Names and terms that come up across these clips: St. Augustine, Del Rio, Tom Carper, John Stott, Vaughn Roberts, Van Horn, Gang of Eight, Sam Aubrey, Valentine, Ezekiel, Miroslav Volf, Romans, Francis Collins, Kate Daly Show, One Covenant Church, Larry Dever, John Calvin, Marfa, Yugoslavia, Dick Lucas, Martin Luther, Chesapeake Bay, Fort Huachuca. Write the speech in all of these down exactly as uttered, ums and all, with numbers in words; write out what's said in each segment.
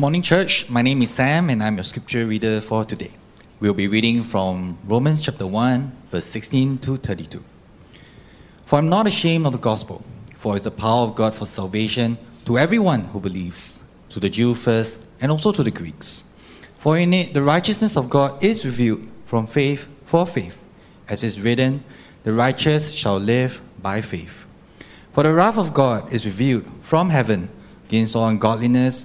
Morning, church. My name is Sam, and I'm your scripture reader for today. We'll be reading from Romans chapter one, verse sixteen to thirty-two. For I'm not ashamed of the gospel, for it's the power of God for salvation to everyone who believes, to the Jew first, and also to the Greeks. For in it, the righteousness of God is revealed from faith for faith. As is written, the righteous shall live by faith. For the wrath of God is revealed from heaven against all ungodliness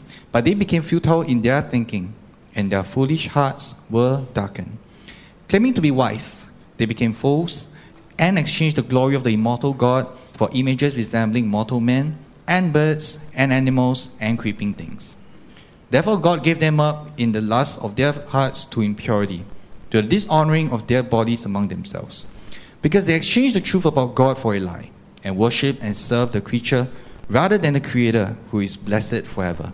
but they became futile in their thinking, and their foolish hearts were darkened. Claiming to be wise, they became fools, and exchanged the glory of the immortal God for images resembling mortal men, and birds, and animals, and creeping things. Therefore God gave them up in the lust of their hearts to impurity, to the dishonoring of their bodies among themselves, because they exchanged the truth about God for a lie, and worshipped and served the creature rather than the Creator, who is blessed forever.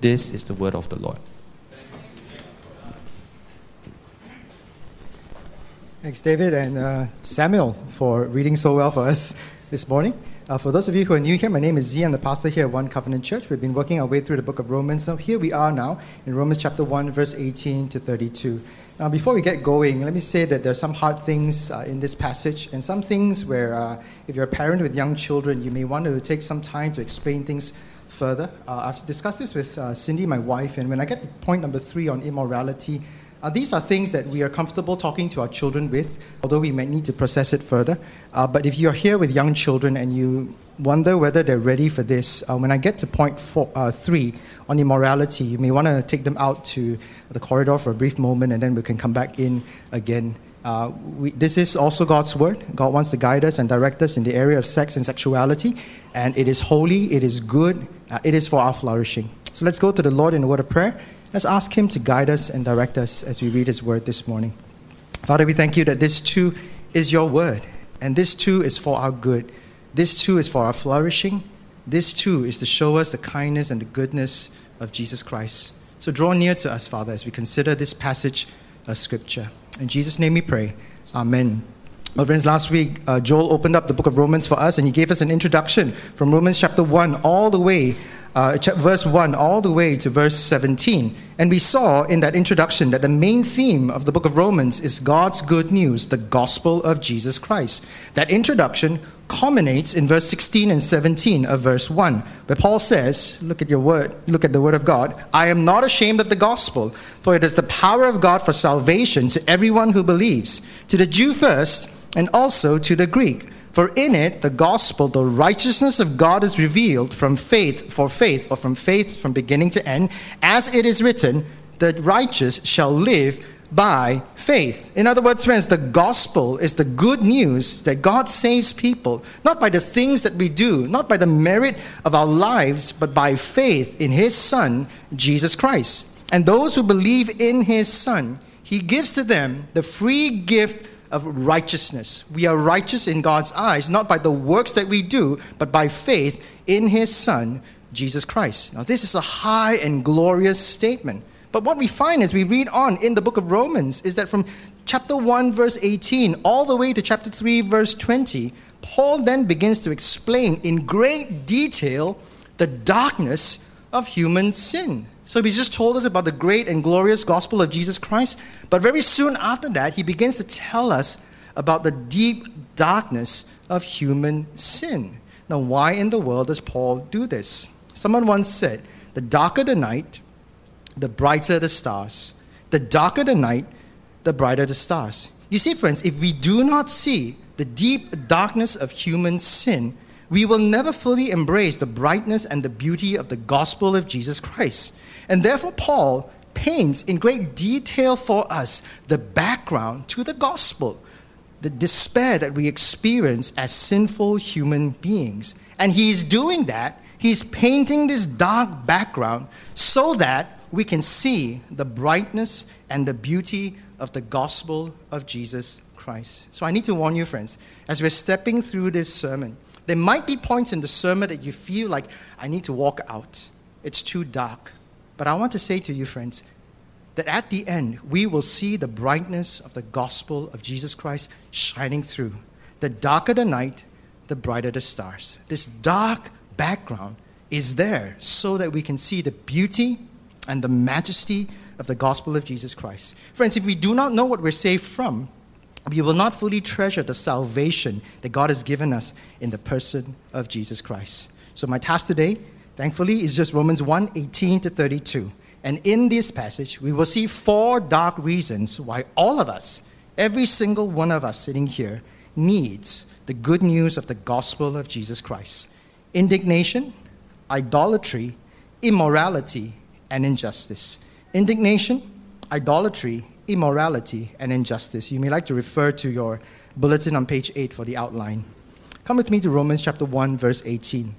This is the word of the Lord. Thanks, David and uh, Samuel, for reading so well for us this morning. Uh, for those of you who are new here, my name is Z. I'm the pastor here at One Covenant Church. We've been working our way through the book of Romans. So here we are now in Romans chapter one, verse eighteen to thirty-two. Now, before we get going, let me say that there are some hard things uh, in this passage, and some things where uh, if you're a parent with young children, you may want to take some time to explain things further. Uh, I've discussed this with uh, Cindy, my wife, and when I get to point number three on immorality, uh, these are things that we are comfortable talking to our children with, although we might need to process it further. Uh, but if you're here with young children and you wonder whether they're ready for this, uh, when I get to point four, uh, three on immorality, you may want to take them out to the corridor for a brief moment, and then we can come back in again. Uh, we, this is also God's word. God wants to guide us and direct us in the area of sex and sexuality, and it is holy, it is good, uh, it is for our flourishing. So let's go to the Lord in a word of prayer. Let's ask him to guide us and direct us as we read his word this morning. Father, we thank you that this too is your word, and this too is for our good. This too is for our flourishing. This too is to show us the kindness and the goodness of Jesus Christ. So draw near to us, Father, as we consider this passage of Scripture. In Jesus' name we pray. Amen. Well, friends, last week, uh, Joel opened up the book of Romans for us, and he gave us an introduction from Romans chapter one all the way, uh, verse one all the way to verse seventeen. And we saw in that introduction that the main theme of the book of Romans is God's good news, the gospel of Jesus Christ. That introduction culminates in verse sixteen and seventeen of verse one, where Paul says, look at your word, look at the word of God, I am not ashamed of the gospel, for it is the power of God for salvation to everyone who believes, to the Jew first, and also to the Greek. For in it, the gospel, the righteousness of God is revealed from faith for faith, or from faith from beginning to end, as it is written, the righteous shall live by faith. In other words, friends, the gospel is the good news that God saves people, not by the things that we do, not by the merit of our lives, but by faith in his Son, Jesus Christ. And those who believe in his Son, he gives to them the free gift of righteousness. We are righteous in God's eyes, not by the works that we do, but by faith in his Son, Jesus Christ. Now, this is a high and glorious statement. But what we find as we read on in the book of Romans is that from chapter one, verse eighteen, all the way to chapter three, verse twenty, Paul then begins to explain in great detail the darkness of human sin. So he's just told us about the great and glorious gospel of Jesus Christ, but very soon after that, he begins to tell us about the deep darkness of human sin. Now, why in the world does Paul do this? Someone once said, the darker the night, the brighter the stars. The darker the night, the brighter the stars. You see, friends, if we do not see the deep darkness of human sin, we will never fully embrace the brightness and the beauty of the gospel of Jesus Christ. And therefore, Paul paints in great detail for us the background to the gospel, the despair that we experience as sinful human beings. And he's doing that. He's painting this dark background so that we can see the brightness and the beauty of the gospel of Jesus Christ. So I need to warn you, friends, as we're stepping through this sermon, there might be points in the sermon that you feel like, I need to walk out. It's too dark. But I want to say to you, friends, that at the end, we will see the brightness of the gospel of Jesus Christ shining through. The darker the night, the brighter the stars. This dark background is there so that we can see the beauty and the majesty of the gospel of Jesus Christ. Friends, if we do not know what we're saved from, we will not fully treasure the salvation that God has given us in the person of Jesus Christ. So my task today, thankfully, is just Romans one, eighteen to thirty-two. And in this passage, we will see four dark reasons why all of us, every single one of us sitting here, needs the good news of the gospel of Jesus Christ. Indignation, idolatry, immorality, and injustice. Indignation, idolatry, immorality, and injustice. You may like to refer to your bulletin on page eight for the outline. Come with me to Romans chapter one, verse eighteen.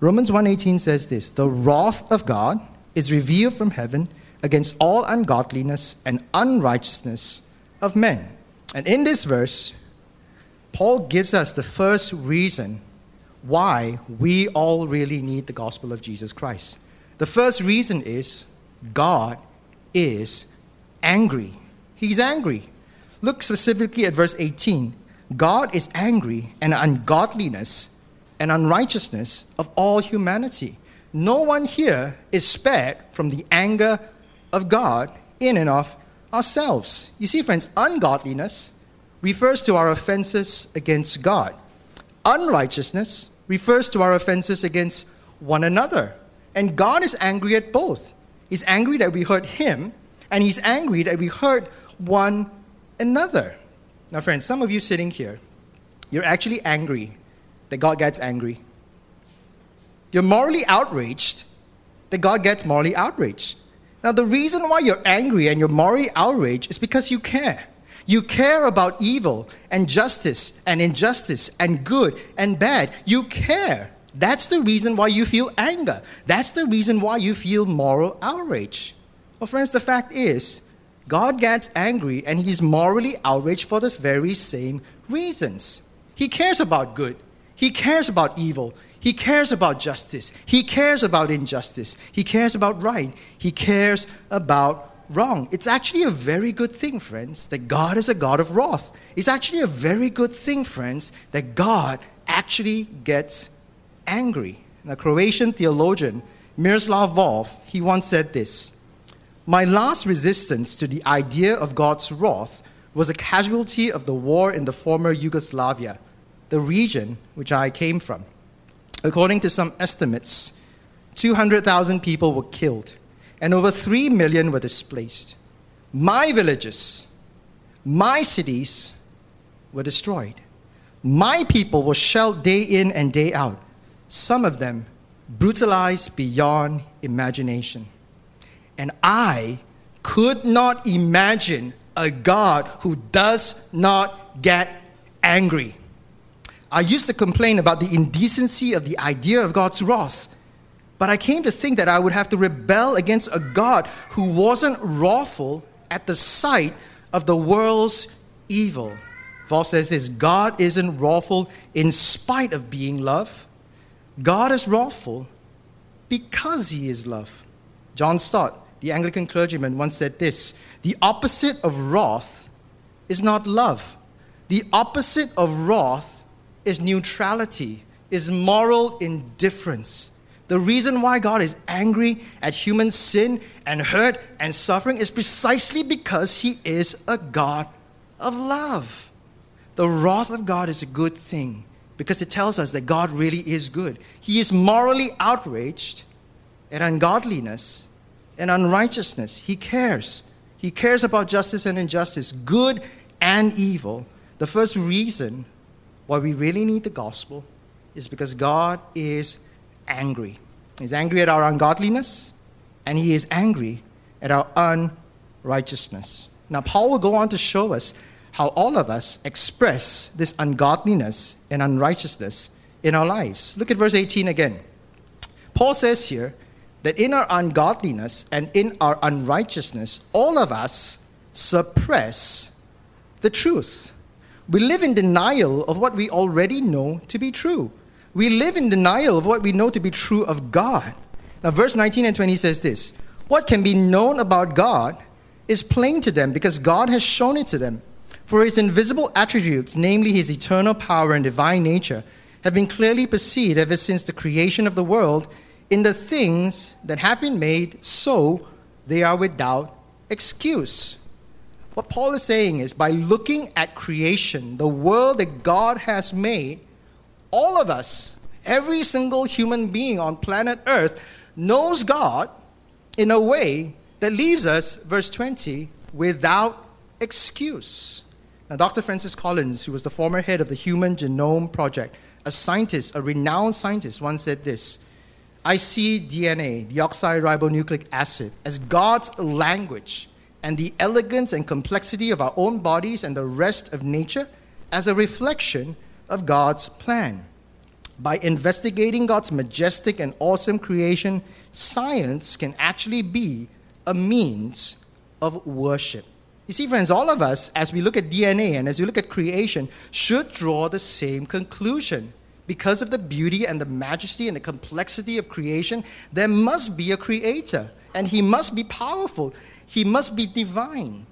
Romans one eighteen says this, the wrath of God is revealed from heaven against all ungodliness and unrighteousness of men. And in this verse, Paul gives us the first reason why we all really need the gospel of Jesus Christ. The first reason is God is angry. He's angry. Look specifically at verse eighteen. God is angry and ungodliness and unrighteousness of all humanity. No one here is spared from the anger of God in and of ourselves. You see, friends, ungodliness refers to our offenses against God. Unrighteousness refers to our offenses against one another. And God is angry at both. He's angry that we hurt him, and he's angry that we hurt one another. Now, friends, some of you sitting here, you're actually angry that God gets angry. You're morally outraged that God gets morally outraged. Now, the reason why you're angry and you're morally outraged is because you care. You care about evil and justice and injustice and good and bad. You care. That's the reason why you feel anger. That's the reason why you feel moral outrage. Well, friends, the fact is, God gets angry and he's morally outraged for this very same reasons. He cares about good. He cares about evil. He cares about justice. He cares about injustice. He cares about right. He cares about wrong. It's actually a very good thing, friends, that God is a God of wrath. It's actually a very good thing, friends, that God actually gets angry. And a Croatian theologian, Miroslav Volf, he once said this, my last resistance to the idea of God's wrath was a casualty of the war in the former Yugoslavia, the region which I came from. According to some estimates, two hundred thousand people were killed and over three million were displaced. My villages, my cities were destroyed. My people were shelled day in and day out, some of them brutalized beyond imagination. And I could not imagine a God who does not get angry. I used to complain about the indecency of the idea of God's wrath, but I came to think that I would have to rebel against a God who wasn't wrathful at the sight of the world's evil. Paul says this, God isn't wrathful in spite of being love. God is wrathful because he is love. John Stott, the Anglican clergyman, once said this: the opposite of wrath is not love. The opposite of wrath is neutrality, is moral indifference. The reason why God is angry at human sin and hurt and suffering is precisely because he is a God of love. The wrath of God is a good thing because it tells us that God really is good. He is morally outraged at ungodliness and unrighteousness. He cares. He cares about justice and injustice, good and evil. The first reason why we really need the gospel is because God is angry. He's angry at our ungodliness, and he is angry at our unrighteousness. Now, Paul will go on to show us how all of us express this ungodliness and unrighteousness in our lives. Look at verse eighteen again. Paul says here that in our ungodliness and in our unrighteousness, all of us suppress the truth. We live in denial of what we already know to be true. We live in denial of what we know to be true of God. Now, verse nineteen and twenty says this: what can be known about God is plain to them because God has shown it to them. For his invisible attributes, namely his eternal power and divine nature, have been clearly perceived ever since the creation of the world in the things that have been made, so they are without excuse. What Paul is saying is, by looking at creation, the world that God has made, all of us, every single human being on planet Earth, knows God in a way that leaves us, verse twenty, without excuse. Now, Doctor Francis Collins, who was the former head of the Human Genome Project, a scientist, a renowned scientist, once said this: I see D N A, deoxyribonucleic acid, as God's language, and the elegance and complexity of our own bodies and the rest of nature as a reflection of God's plan. By investigating God's majestic and awesome creation, science can actually be a means of worship. You see, friends, all of us, as we look at D N A and as we look at creation, should draw the same conclusion. Because of the beauty and the majesty and the complexity of creation, there must be a creator, and he must be powerful. He must be divine.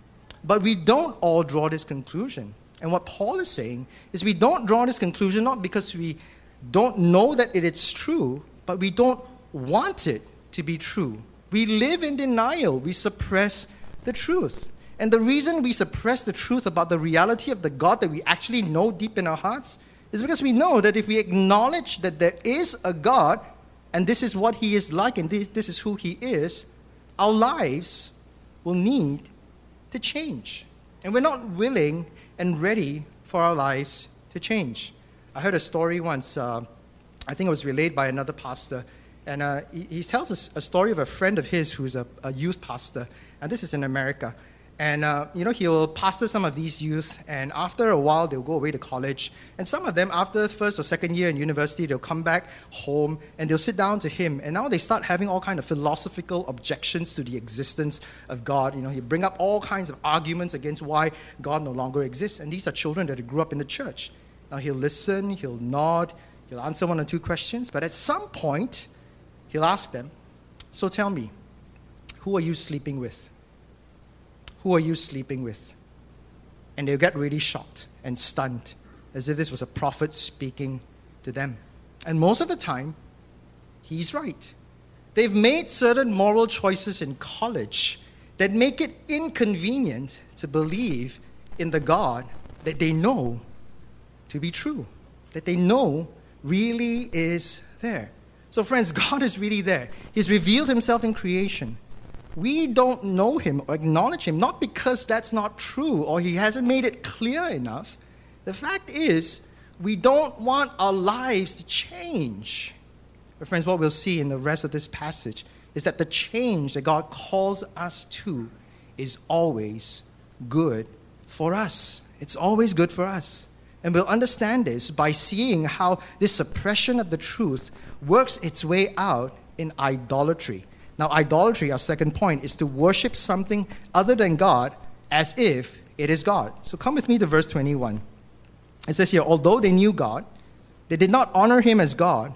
But we don't all draw this conclusion. And what Paul is saying is, we don't draw this conclusion not because we don't know that it is true, but we don't want it to be true. We live in denial. We suppress the truth. And the reason we suppress the truth about the reality of the God that we actually know deep in our hearts is because we know that if we acknowledge that there is a God, and this is what he is like, and this is who he is, our lives will need to change. And we're not willing and ready for our lives to change. I heard a story once, uh, I think it was relayed by another pastor, and uh, he, he tells us a story of a friend of his who's a, a youth pastor, and this is in America. And, uh, you know, he'll pastor some of these youth, and after a while, they'll go away to college. And some of them, after the first or second year in university, they'll come back home, and they'll sit down to him. And now they start having all kinds of philosophical objections to the existence of God. You know, he'll bring up all kinds of arguments against why God no longer exists. And these are children that grew up in the church. Now, he'll listen, he'll nod, he'll answer one or two questions. But at some point, he'll ask them, so tell me, who are you sleeping with? Who are you sleeping with? And they'll get really shocked and stunned, as if this was a prophet speaking to them. And most of the time, he's right. They've made certain moral choices in college that make it inconvenient to believe in the God that they know to be true, that they know really is there. So, friends, God is really there. He's revealed himself in creation. We don't know him or acknowledge him, not because that's not true or he hasn't made it clear enough. The fact is, we don't want our lives to change. But friends, what we'll see in the rest of this passage is that the change that God calls us to is always good for us. It's always good for us. And we'll understand this by seeing how this suppression of the truth works its way out in idolatry. Now, idolatry, our second point, is to worship something other than God as if it is God. So come with me to verse twenty-one. It says here, although they knew God, they did not honor him as God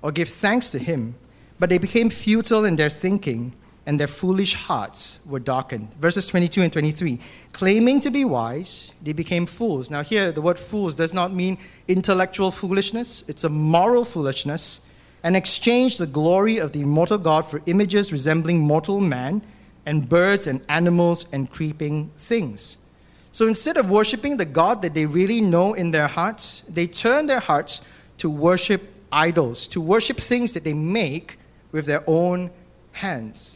or give thanks to him, but they became futile in their thinking, and their foolish hearts were darkened. Verses twenty-two and twenty-three, claiming to be wise, they became fools. Now here, the word fools does not mean intellectual foolishness. It's a moral foolishness, and exchanged the glory of the immortal God for images resembling mortal man and birds and animals and creeping things. So instead of worshiping the God that they really know in their hearts, they turn their hearts to worship idols, to worship things that they make with their own hands.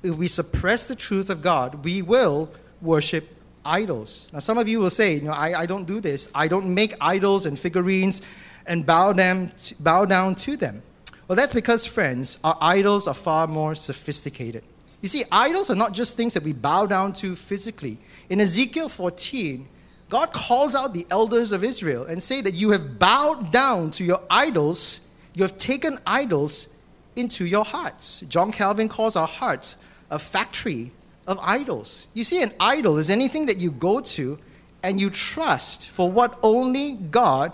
If we suppress the truth of God, we will worship idols. Now, some of you will say, you know, I, I don't do this. I don't make idols and figurines and bow them, bow down to them. Well, that's because, friends, our idols are far more sophisticated. You see, idols are not just things that we bow down to physically. In Ezekiel fourteen, God calls out the elders of Israel and say that you have bowed down to your idols, you have taken idols into your hearts. John Calvin calls our hearts a factory of idols. You see, an idol is anything that you go to and you trust for what only God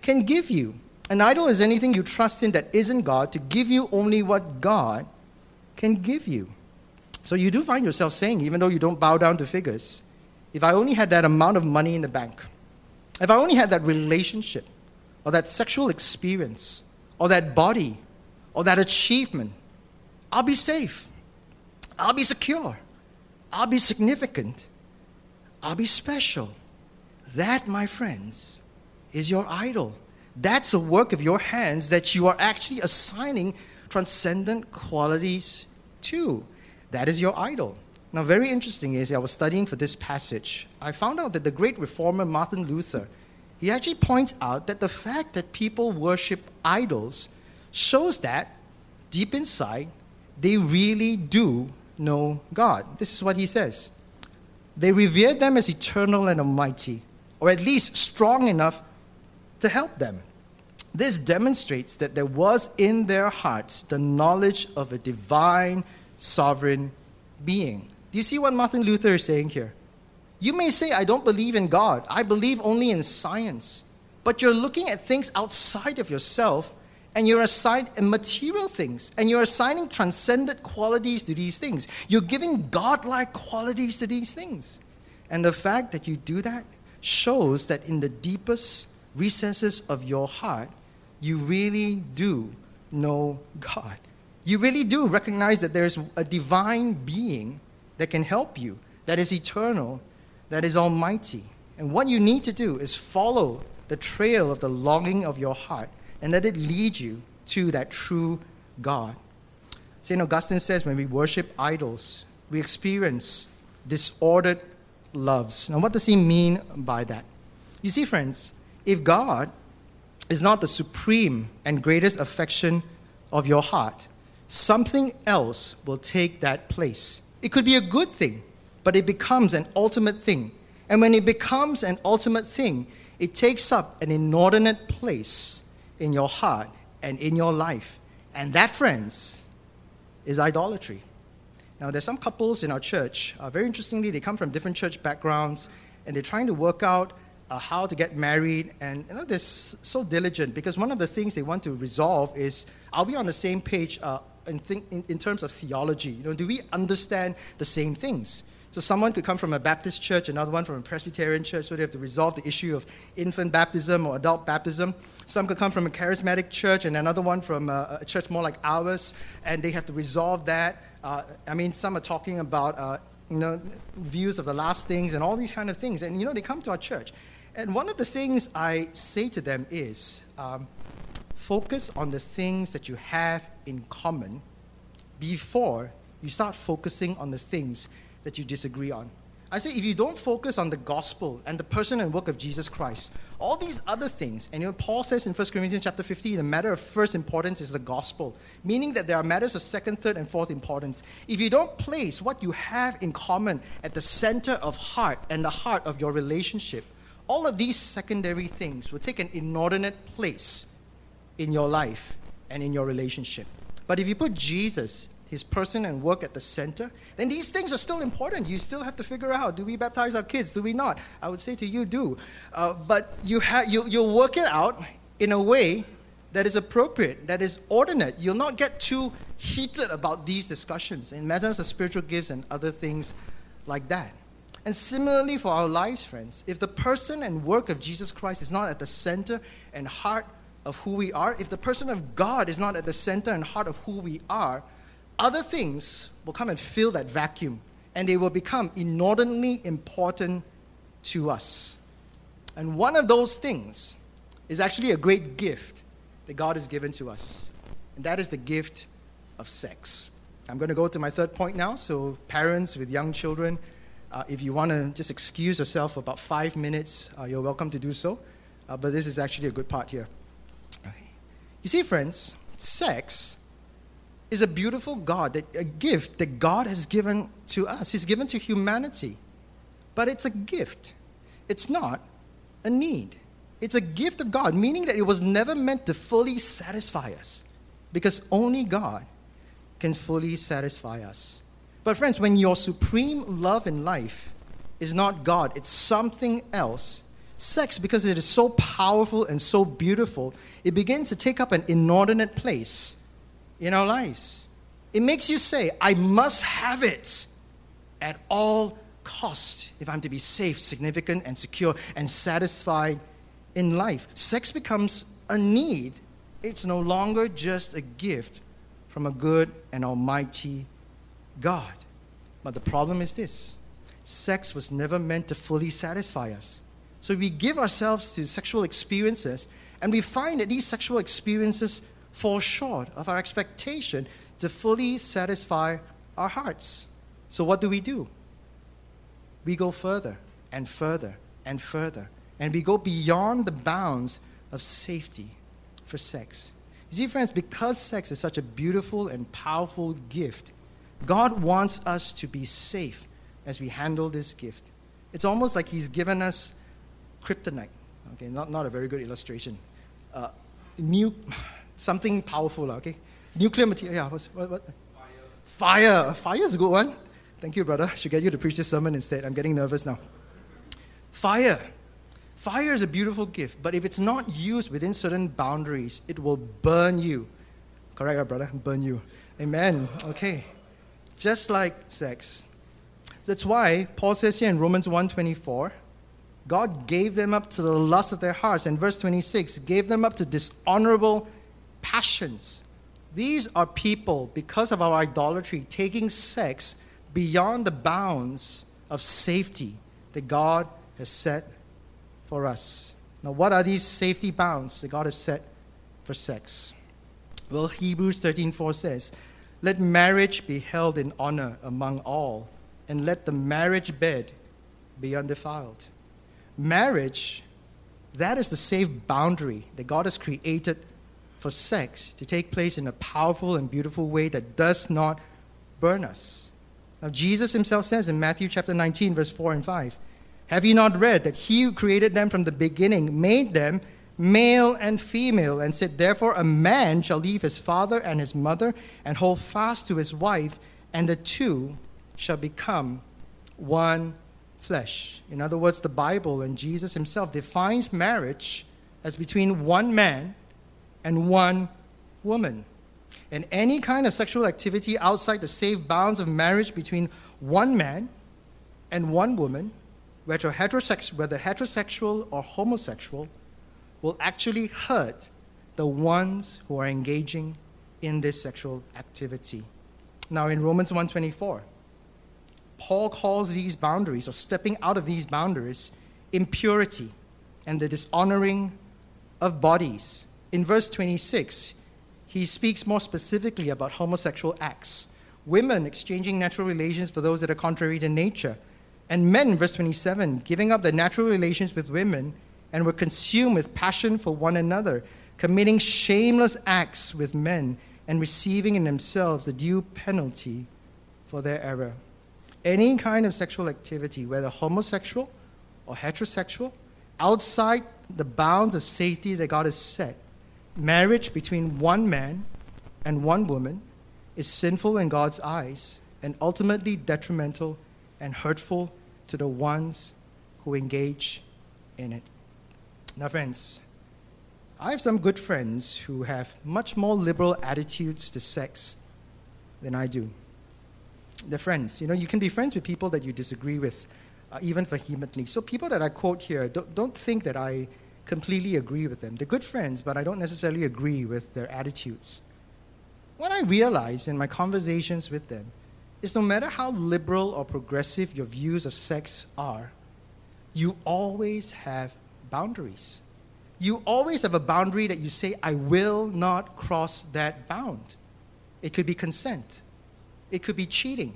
can give you. An idol is anything you trust in that isn't God to give you only what God can give you. So you do find yourself saying, even though you don't bow down to figures, if I only had that amount of money in the bank, if I only had that relationship, or that sexual experience, or that body, or that achievement, I'll be safe. I'll be secure. I'll be significant. I'll be special. That, my friends, is your idol. That's a work of your hands that you are actually assigning transcendent qualities to. That is your idol. Now, very interesting is, I was studying for this passage, I found out that the great reformer Martin Luther, he actually points out that the fact that people worship idols shows that, deep inside, they really do know God. This is what he says. They revere them as eternal and almighty, or at least strong enough to help them. This demonstrates that there was in their hearts the knowledge of a divine, sovereign being. Do you see what Martin Luther is saying here? You may say, I don't believe in God. I believe only in science. But you're looking at things outside of yourself, and you're assigning material things, and you're assigning transcendent qualities to these things. You're giving godlike qualities to these things. And the fact that you do that shows that in the deepest recesses of your heart, you really do know God. You really do recognize that there's a divine being that can help you, that is eternal, that is almighty. And what you need to do is follow the trail of the longing of your heart and let it lead you to that true God. Saint Augustine says when we worship idols, we experience disordered loves. Now, what does he mean by that? You see, friends, if God is not the supreme and greatest affection of your heart, something else will take that place. It could be a good thing, but it becomes an ultimate thing. And when it becomes an ultimate thing, it takes up an inordinate place in your heart and in your life. And that, friends, is idolatry. Now, there's some couples in our church, uh, very interestingly, they come from different church backgrounds, and they're trying to work out uh, how to get married. And you know, they're so diligent, because one of the things they want to resolve is, are we on the same page uh, In, think, in, in terms of theology? You know, do we understand the same things? So someone could come from a Baptist church, another one from a Presbyterian church, so they have to resolve the issue of infant baptism or adult baptism. Some could come from a charismatic church and another one from a, a church more like ours, and they have to resolve that. Uh, I mean, some are talking about uh, you know, views of the last things and all these kind of things. And, you know, they come to our church. And one of the things I say to them is, um, focus on the things that you have in common before you start focusing on the things that you disagree on. I say, if you don't focus on the gospel and the person and work of Jesus Christ, all these other things, and you know, Paul says in First Corinthians chapter fifteen, the matter of first importance is the gospel, meaning that there are matters of second, third, and fourth importance. If you don't place what you have in common at the center of heart and the heart of your relationship, all of these secondary things will take an inordinate place in your life and in your relationship. But if you put Jesus, his person and work at the center, then these things are still important. You still have to figure out, do we baptize our kids? Do we not? I would say to you, do. Uh, but you ha- you, you'll work it out in a way that is appropriate, that is ordinate. You'll not get too heated about these discussions in matters of spiritual gifts and other things like that. And similarly for our lives, friends, if the person and work of Jesus Christ is not at the center and heart of who we are, if the person of God is not at the center and heart of who we are, other things will come and fill that vacuum, and they will become inordinately important to us. And one of those things is actually a great gift that God has given to us, and that is the gift of sex. I'm going to go to my third point now, so parents with young children, uh, if you want to just excuse yourself for about five minutes, uh, you're welcome to do so, uh, but this is actually a good part here. Okay. You see, friends, sex is a beautiful God, that, a gift that God has given to us. He's given to humanity. But it's a gift. It's not a need. It's a gift of God, meaning that it was never meant to fully satisfy us, because only God can fully satisfy us. But friends, when your supreme love in life is not God, it's something else, sex, because it is so powerful and so beautiful, it begins to take up an inordinate place in our lives. It makes you say, I must have it at all cost if I'm to be safe, significant, and secure, and satisfied in life. Sex becomes a need. It's no longer just a gift from a good and almighty God. But the problem is this. Sex was never meant to fully satisfy us. So we give ourselves to sexual experiences, and we find that these sexual experiences fall short of our expectation to fully satisfy our hearts. So what do we do? We go further and further and further, and we go beyond the bounds of safety for sex. You see, friends, because sex is such a beautiful and powerful gift, God wants us to be safe as we handle this gift. It's almost like He's given us kryptonite. Okay, not, not a very good illustration. Uh, new... Something powerful, okay? Nuclear material, yeah. What's, what, what? Fire. Fire. Fire is a good one. Thank you, brother. I should get you to preach this sermon instead. I'm getting nervous now. Fire. Fire is a beautiful gift, but if it's not used within certain boundaries, it will burn you. Correct, right, brother? Burn you. Amen. Okay. Just like sex. That's why Paul says here in Romans one twenty-four, God gave them up to the lust of their hearts. And verse twenty-six, gave them up to dishonorable passions. These are people, because of our idolatry, taking sex beyond the bounds of safety that God has set for us. Now, what are these safety bounds that God has set for sex? Well, Hebrews thirteen four says, let marriage be held in honor among all, and let the marriage bed be undefiled. Marriage, that is the safe boundary that God has created for sex to take place in a powerful and beautiful way that does not burn us. Now, Jesus himself says in Matthew chapter nineteen, verse four and five, have you not read that he who created them from the beginning made them male and female, and said, therefore a man shall leave his father and his mother and hold fast to his wife, and the two shall become one flesh. In other words, the Bible and Jesus himself defines marriage as between one man and one woman. And any kind of sexual activity outside the safe bounds of marriage between one man and one woman, whether heterosexual, whether heterosexual or homosexual, will actually hurt the ones who are engaging in this sexual activity. Now in Romans one twenty-four, Paul calls these boundaries, or stepping out of these boundaries, impurity and the dishonoring of bodies. In verse twenty-six, he speaks more specifically about homosexual acts, women exchanging natural relations for those that are contrary to nature, and men, verse twenty-seven, giving up their natural relations with women and were consumed with passion for one another, committing shameless acts with men and receiving in themselves the due penalty for their error. Any kind of sexual activity, whether homosexual or heterosexual, outside the bounds of safety that God has set, marriage between one man and one woman is sinful in God's eyes and ultimately detrimental and hurtful to the ones who engage in it. Now, friends, I have some good friends who have much more liberal attitudes to sex than I do. They're friends. You know, you can be friends with people that you disagree with, uh, even vehemently. So people that I quote here, don't, don't think that I completely agree with them. They're good friends, but I don't necessarily agree with their attitudes. What I realize in my conversations with them is no matter how liberal or progressive your views of sex are, you always have boundaries. You always have a boundary that you say, I will not cross that bound. It could be consent. It could be cheating.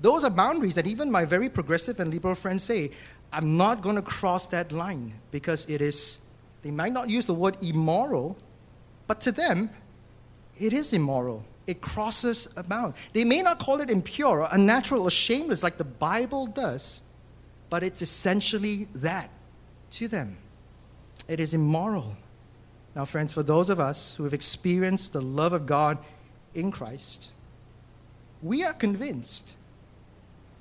Those are boundaries that even my very progressive and liberal friends say, I'm not going to cross that line because it is, they might not use the word immoral, but to them, it is immoral. It crosses a bound. They may not call it impure or unnatural or shameless like the Bible does, but it's essentially that to them. It is immoral. Now, friends, for those of us who have experienced the love of God in Christ, we are convinced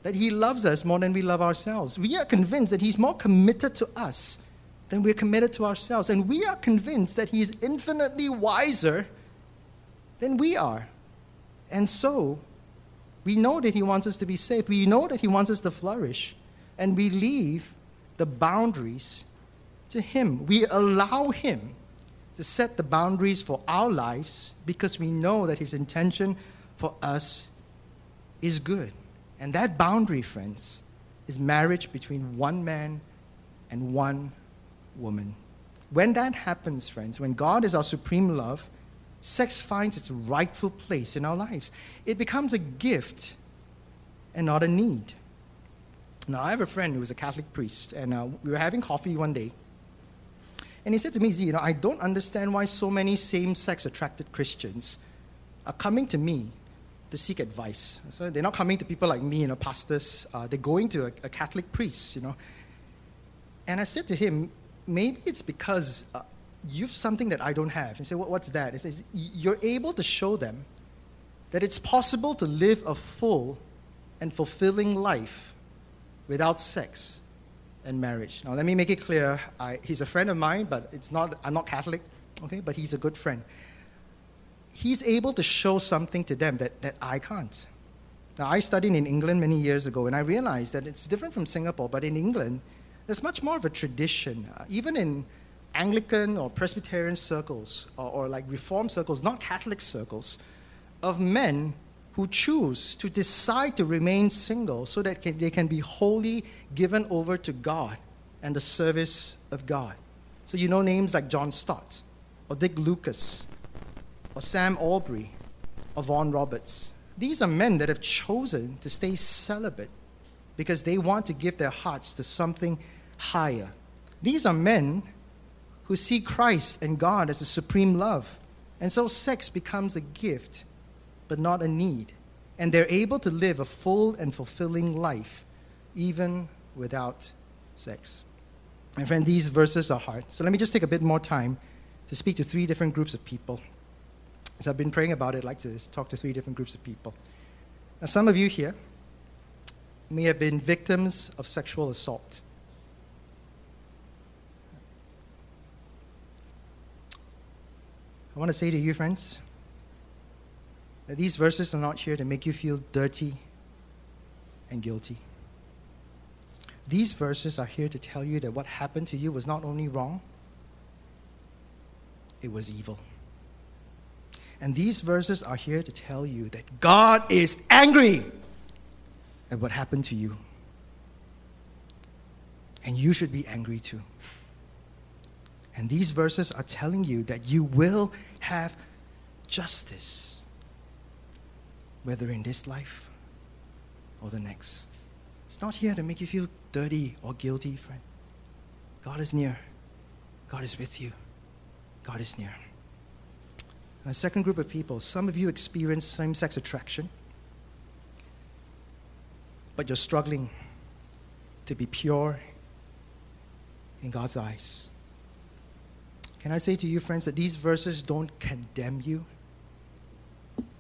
that He loves us more than we love ourselves. We are convinced that He's more committed to us than we're committed to ourselves. And we are convinced that He is infinitely wiser than we are. And so, we know that He wants us to be safe. We know that He wants us to flourish. And we leave the boundaries to Him. We allow Him to set the boundaries for our lives because we know that His intention for us is good. And that boundary, friends, is marriage between one man and one woman. When that happens, friends, when God is our supreme love, sex finds its rightful place in our lives. It becomes a gift and not a need. Now, I have a friend who was a Catholic priest, and uh, we were having coffee one day. And he said to me, Z, you know, I don't understand why so many same-sex attracted Christians are coming to me to seek advice. So they're not coming to people like me, you know, pastors. Uh, they're going to a, a Catholic priest, you know. And I said to him, maybe it's because uh, you've something that I don't have. He said, well, what's that? He says, you're able to show them that it's possible to live a full and fulfilling life without sex and marriage. Now, let me make it clear. I, he's a friend of mine, but it's not. I'm not Catholic, okay? But he's a good friend. He's able to show something to them that, that I can't. Now, I studied in England many years ago, and I realized that it's different from Singapore, but in England, there's much more of a tradition. Uh, even in Anglican or Presbyterian circles, or, or like Reform circles, not Catholic circles, of men who choose to decide to remain single so that can, they can be wholly given over to God and the service of God. So you know names like John Stott, or Dick Lucas, or Sam Aubrey, or Vaughn Roberts. These are men that have chosen to stay celibate because they want to give their hearts to something higher. These are men who see Christ and God as a supreme love. And so sex becomes a gift but not a need, and they're able to live a full and fulfilling life, even without sex. And friend, these verses are hard. So let me just take a bit more time to speak to three different groups of people. As I've been praying about it, I'd like to talk to three different groups of people. Now, some of you here may have been victims of sexual assault. I want to say to you, friends, these verses are not here to make you feel dirty and guilty. These verses are here to tell you that what happened to you was not only wrong, it was evil. And these verses are here to tell you that God is angry at what happened to you. And you should be angry too. And these verses are telling you that you will have justice, whether in this life or the next. It's not here to make you feel dirty or guilty, friend. God is near. God is with you. God is near. A second group of people, some of you experience same-sex attraction, but you're struggling to be pure in God's eyes. Can I say to you, friends, that these verses don't condemn you,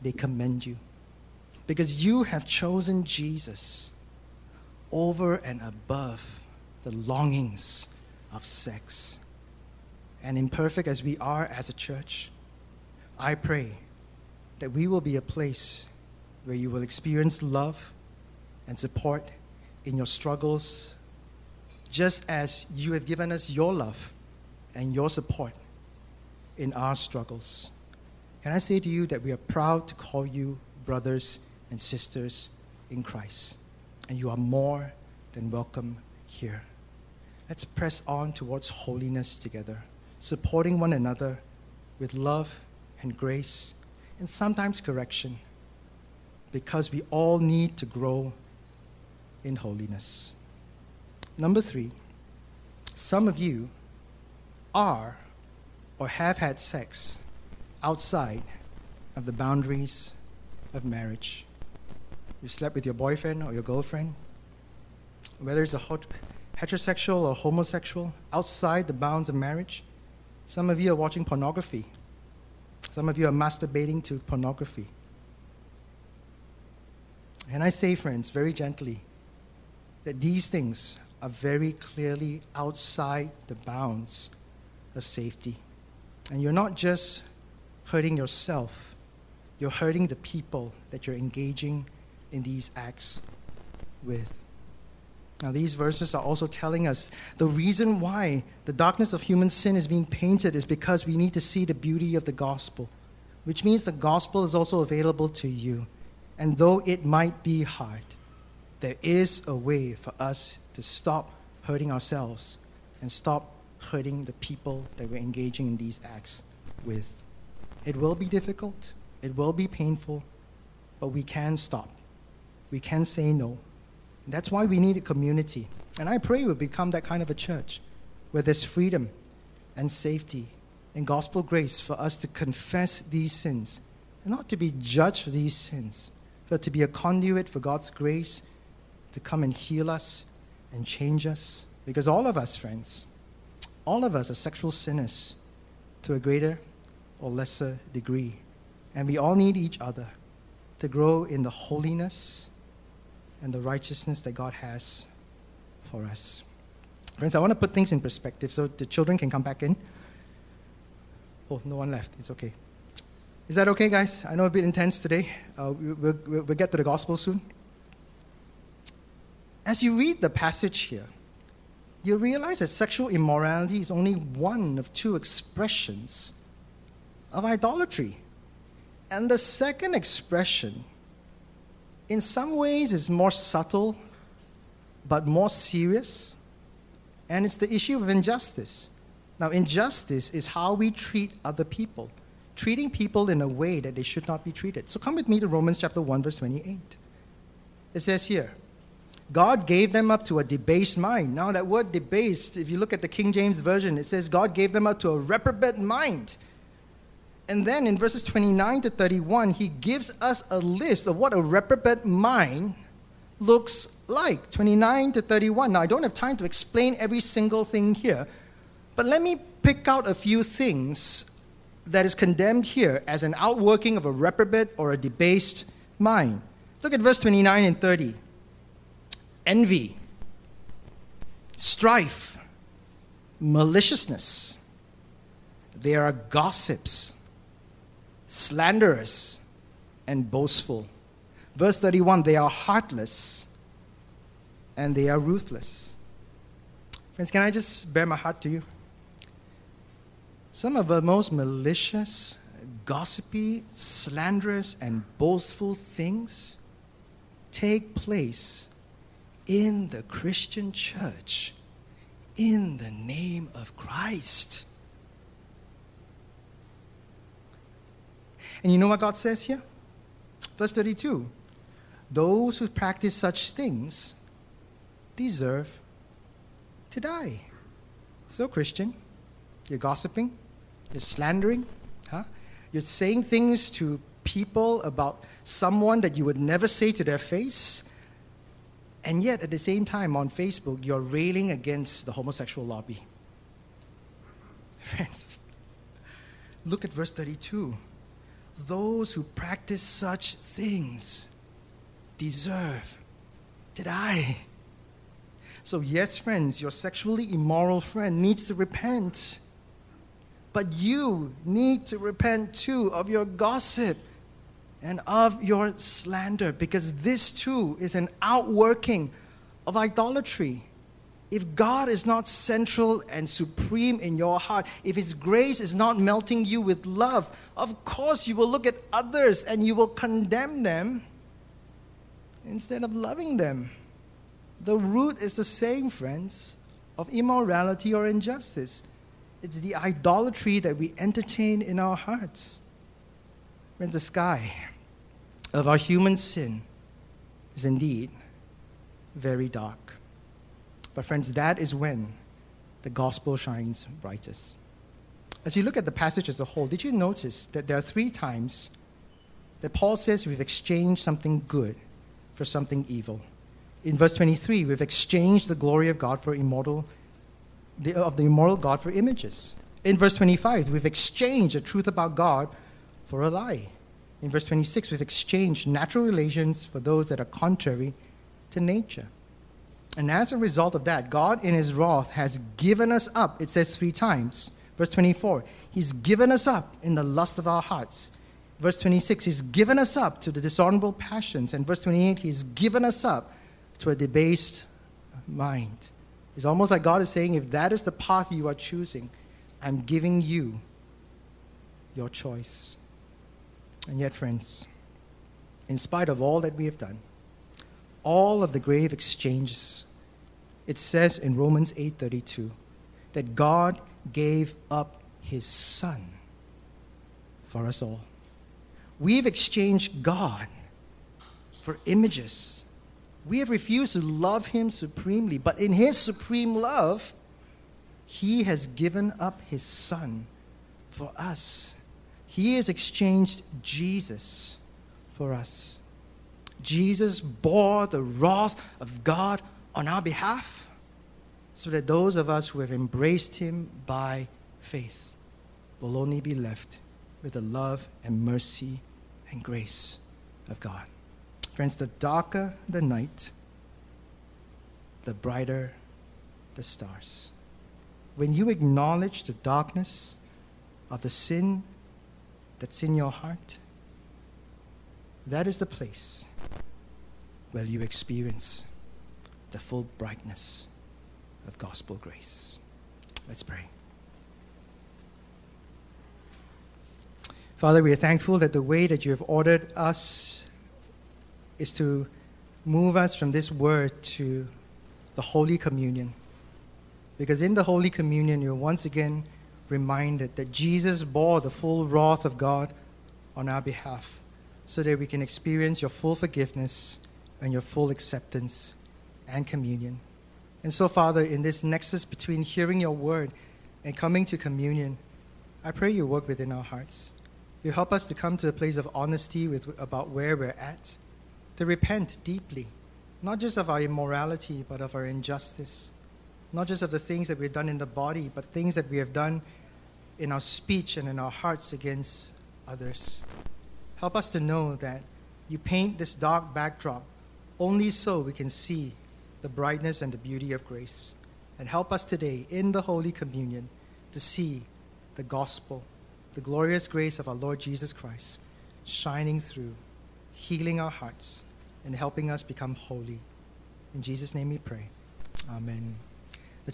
they commend you. Because you have chosen Jesus over and above the longings of sex and imperfect as we are as a church, I pray that we will be a place where you will experience love and support in your struggles, just as you have given us your love and your support in our struggles. And I say to you that we are proud to call you brothers and sisters in Christ, and you are more than welcome here. Let's press on towards holiness together, supporting one another with love and grace, and sometimes correction, because we all need to grow in holiness. Number three, some of you are or have had sex outside of the boundaries of marriage. You slept with your boyfriend or your girlfriend, whether it's a heterosexual or homosexual, outside the bounds of marriage. Some of you are watching pornography. Some of you are masturbating to pornography. And I say, friends, very gently, that these things are very clearly outside the bounds of safety. And you're not just hurting yourself, you're hurting the people that you're engaging in these acts with. Now, these verses are also telling us the reason why the darkness of human sin is being painted is because we need to see the beauty of the gospel, which means the gospel is also available to you. And though it might be hard, there is a way for us to stop hurting ourselves and stop hurting the people that we're engaging in these acts with. It will be difficult, it will be painful, but we can stop. We can say no. And that's why we need a community. And I pray we'll become that kind of a church where there's freedom and safety and gospel grace for us to confess these sins, and not to be judged for these sins, but to be a conduit for God's grace to come and heal us and change us. Because all of us, friends, all of us are sexual sinners to a greater or lesser degree. And we all need each other to grow in the holiness and the righteousness that God has for us. Friends, I want to put things in perspective so the children can come back in. Oh, no one left. It's okay. Is that okay, guys? I know a bit intense today. Uh, we'll, we'll, we'll get to the gospel soon. As you read the passage here, you realize that sexual immorality is only one of two expressions of idolatry. And the second expression, in some ways, is more subtle, but more serious. And it's the issue of injustice. Now, injustice is how we treat other people, treating people in a way that they should not be treated. So come with me to Romans chapter one, verse twenty-eight. It says here, God gave them up to a debased mind. Now, that word debased, if you look at the King James Version, it says God gave them up to a reprobate mind. And then in verses twenty-nine to thirty-one, he gives us a list of what a reprobate mind looks like. twenty-nine to thirty-one. Now, I don't have time to explain every single thing here, but let me pick out a few things that is condemned here as an outworking of a reprobate or a debased mind. Look at verse twenty-nine and thirty. Envy, strife, maliciousness. There are gossips, slanderous, and boastful. Verse thirty-one, they are heartless and they are ruthless. Friends, can I just bare my heart to you? Some of the most malicious, gossipy, slanderous, and boastful things take place in the Christian church, in the name of Christ. And you know what God says here? Verse thirty-two, those who practice such things deserve to die. So, Christian, you're gossiping, you're slandering, huh? You're saying things to people about someone that you would never say to their face. And yet, at the same time, on Facebook, you're railing against the homosexual lobby. Friends, look at verse thirty-two. Those who practice such things deserve to die. So yes, friends, your sexually immoral friend needs to repent But you need to repent too of your gossip and of your slander, because this too is an outworking of idolatry. If God is not central and supreme in your heart, if His grace is not melting you with love, of course you will look at others and you will condemn them instead of loving them. The root is the same, friends, of immorality or injustice. It's the idolatry that we entertain in our hearts. Friends, the sky of our human sin is indeed very dark. But friends, that is when the gospel shines brightest. As you look at the passage as a whole, did you notice that there are three times that Paul says we've exchanged something good for something evil? In verse twenty-three, we've exchanged the glory of God for immortal, the, of the immortal God for images. In verse twenty-five, we've exchanged the truth about God for a lie. In verse twenty-six, we've exchanged natural relations for those that are contrary to nature. And as a result of that, God in His wrath has given us up. It says three times. Verse twenty-four, He's given us up in the lust of our hearts. Verse twenty-six, He's given us up to the dishonorable passions. And verse twenty-eight, He's given us up to a debased mind. It's almost like God is saying, if that is the path you are choosing, I'm giving you your choice. And yet, friends, in spite of all that we have done, all of the grave exchanges, it says in Romans eight thirty-two that God gave up His Son for us all. We've exchanged God for images. We have refused to love Him supremely, but in His supreme love, He has given up His Son for us. He has exchanged Jesus for us. Jesus bore the wrath of God on our behalf so that those of us who have embraced Him by faith will only be left with the love and mercy and grace of God. Friends, the darker the night, the brighter the stars. When you acknowledge the darkness of the sin that's in your heart, that is the place where you experience the full brightness of gospel grace. Let's pray. Father, we are thankful that the way that you have ordered us is to move us from this word to the Holy Communion. Because in the Holy Communion, you're once again reminded that Jesus bore the full wrath of God on our behalf, so that we can experience your full forgiveness and your full acceptance and communion. And so, Father, in this nexus between hearing your word and coming to communion, I pray you work within our hearts. You help us to come to a place of honesty with, about where we're at, to repent deeply, not just of our immorality, but of our injustice, not just of the things that we've done in the body, but things that we have done in our speech and in our hearts against others. Help us to know that you paint this dark backdrop only so we can see the brightness and the beauty of grace. And help us today in the Holy Communion to see the gospel, the glorious grace of our Lord Jesus Christ shining through, healing our hearts, and helping us become holy. In Jesus' name we pray. Amen.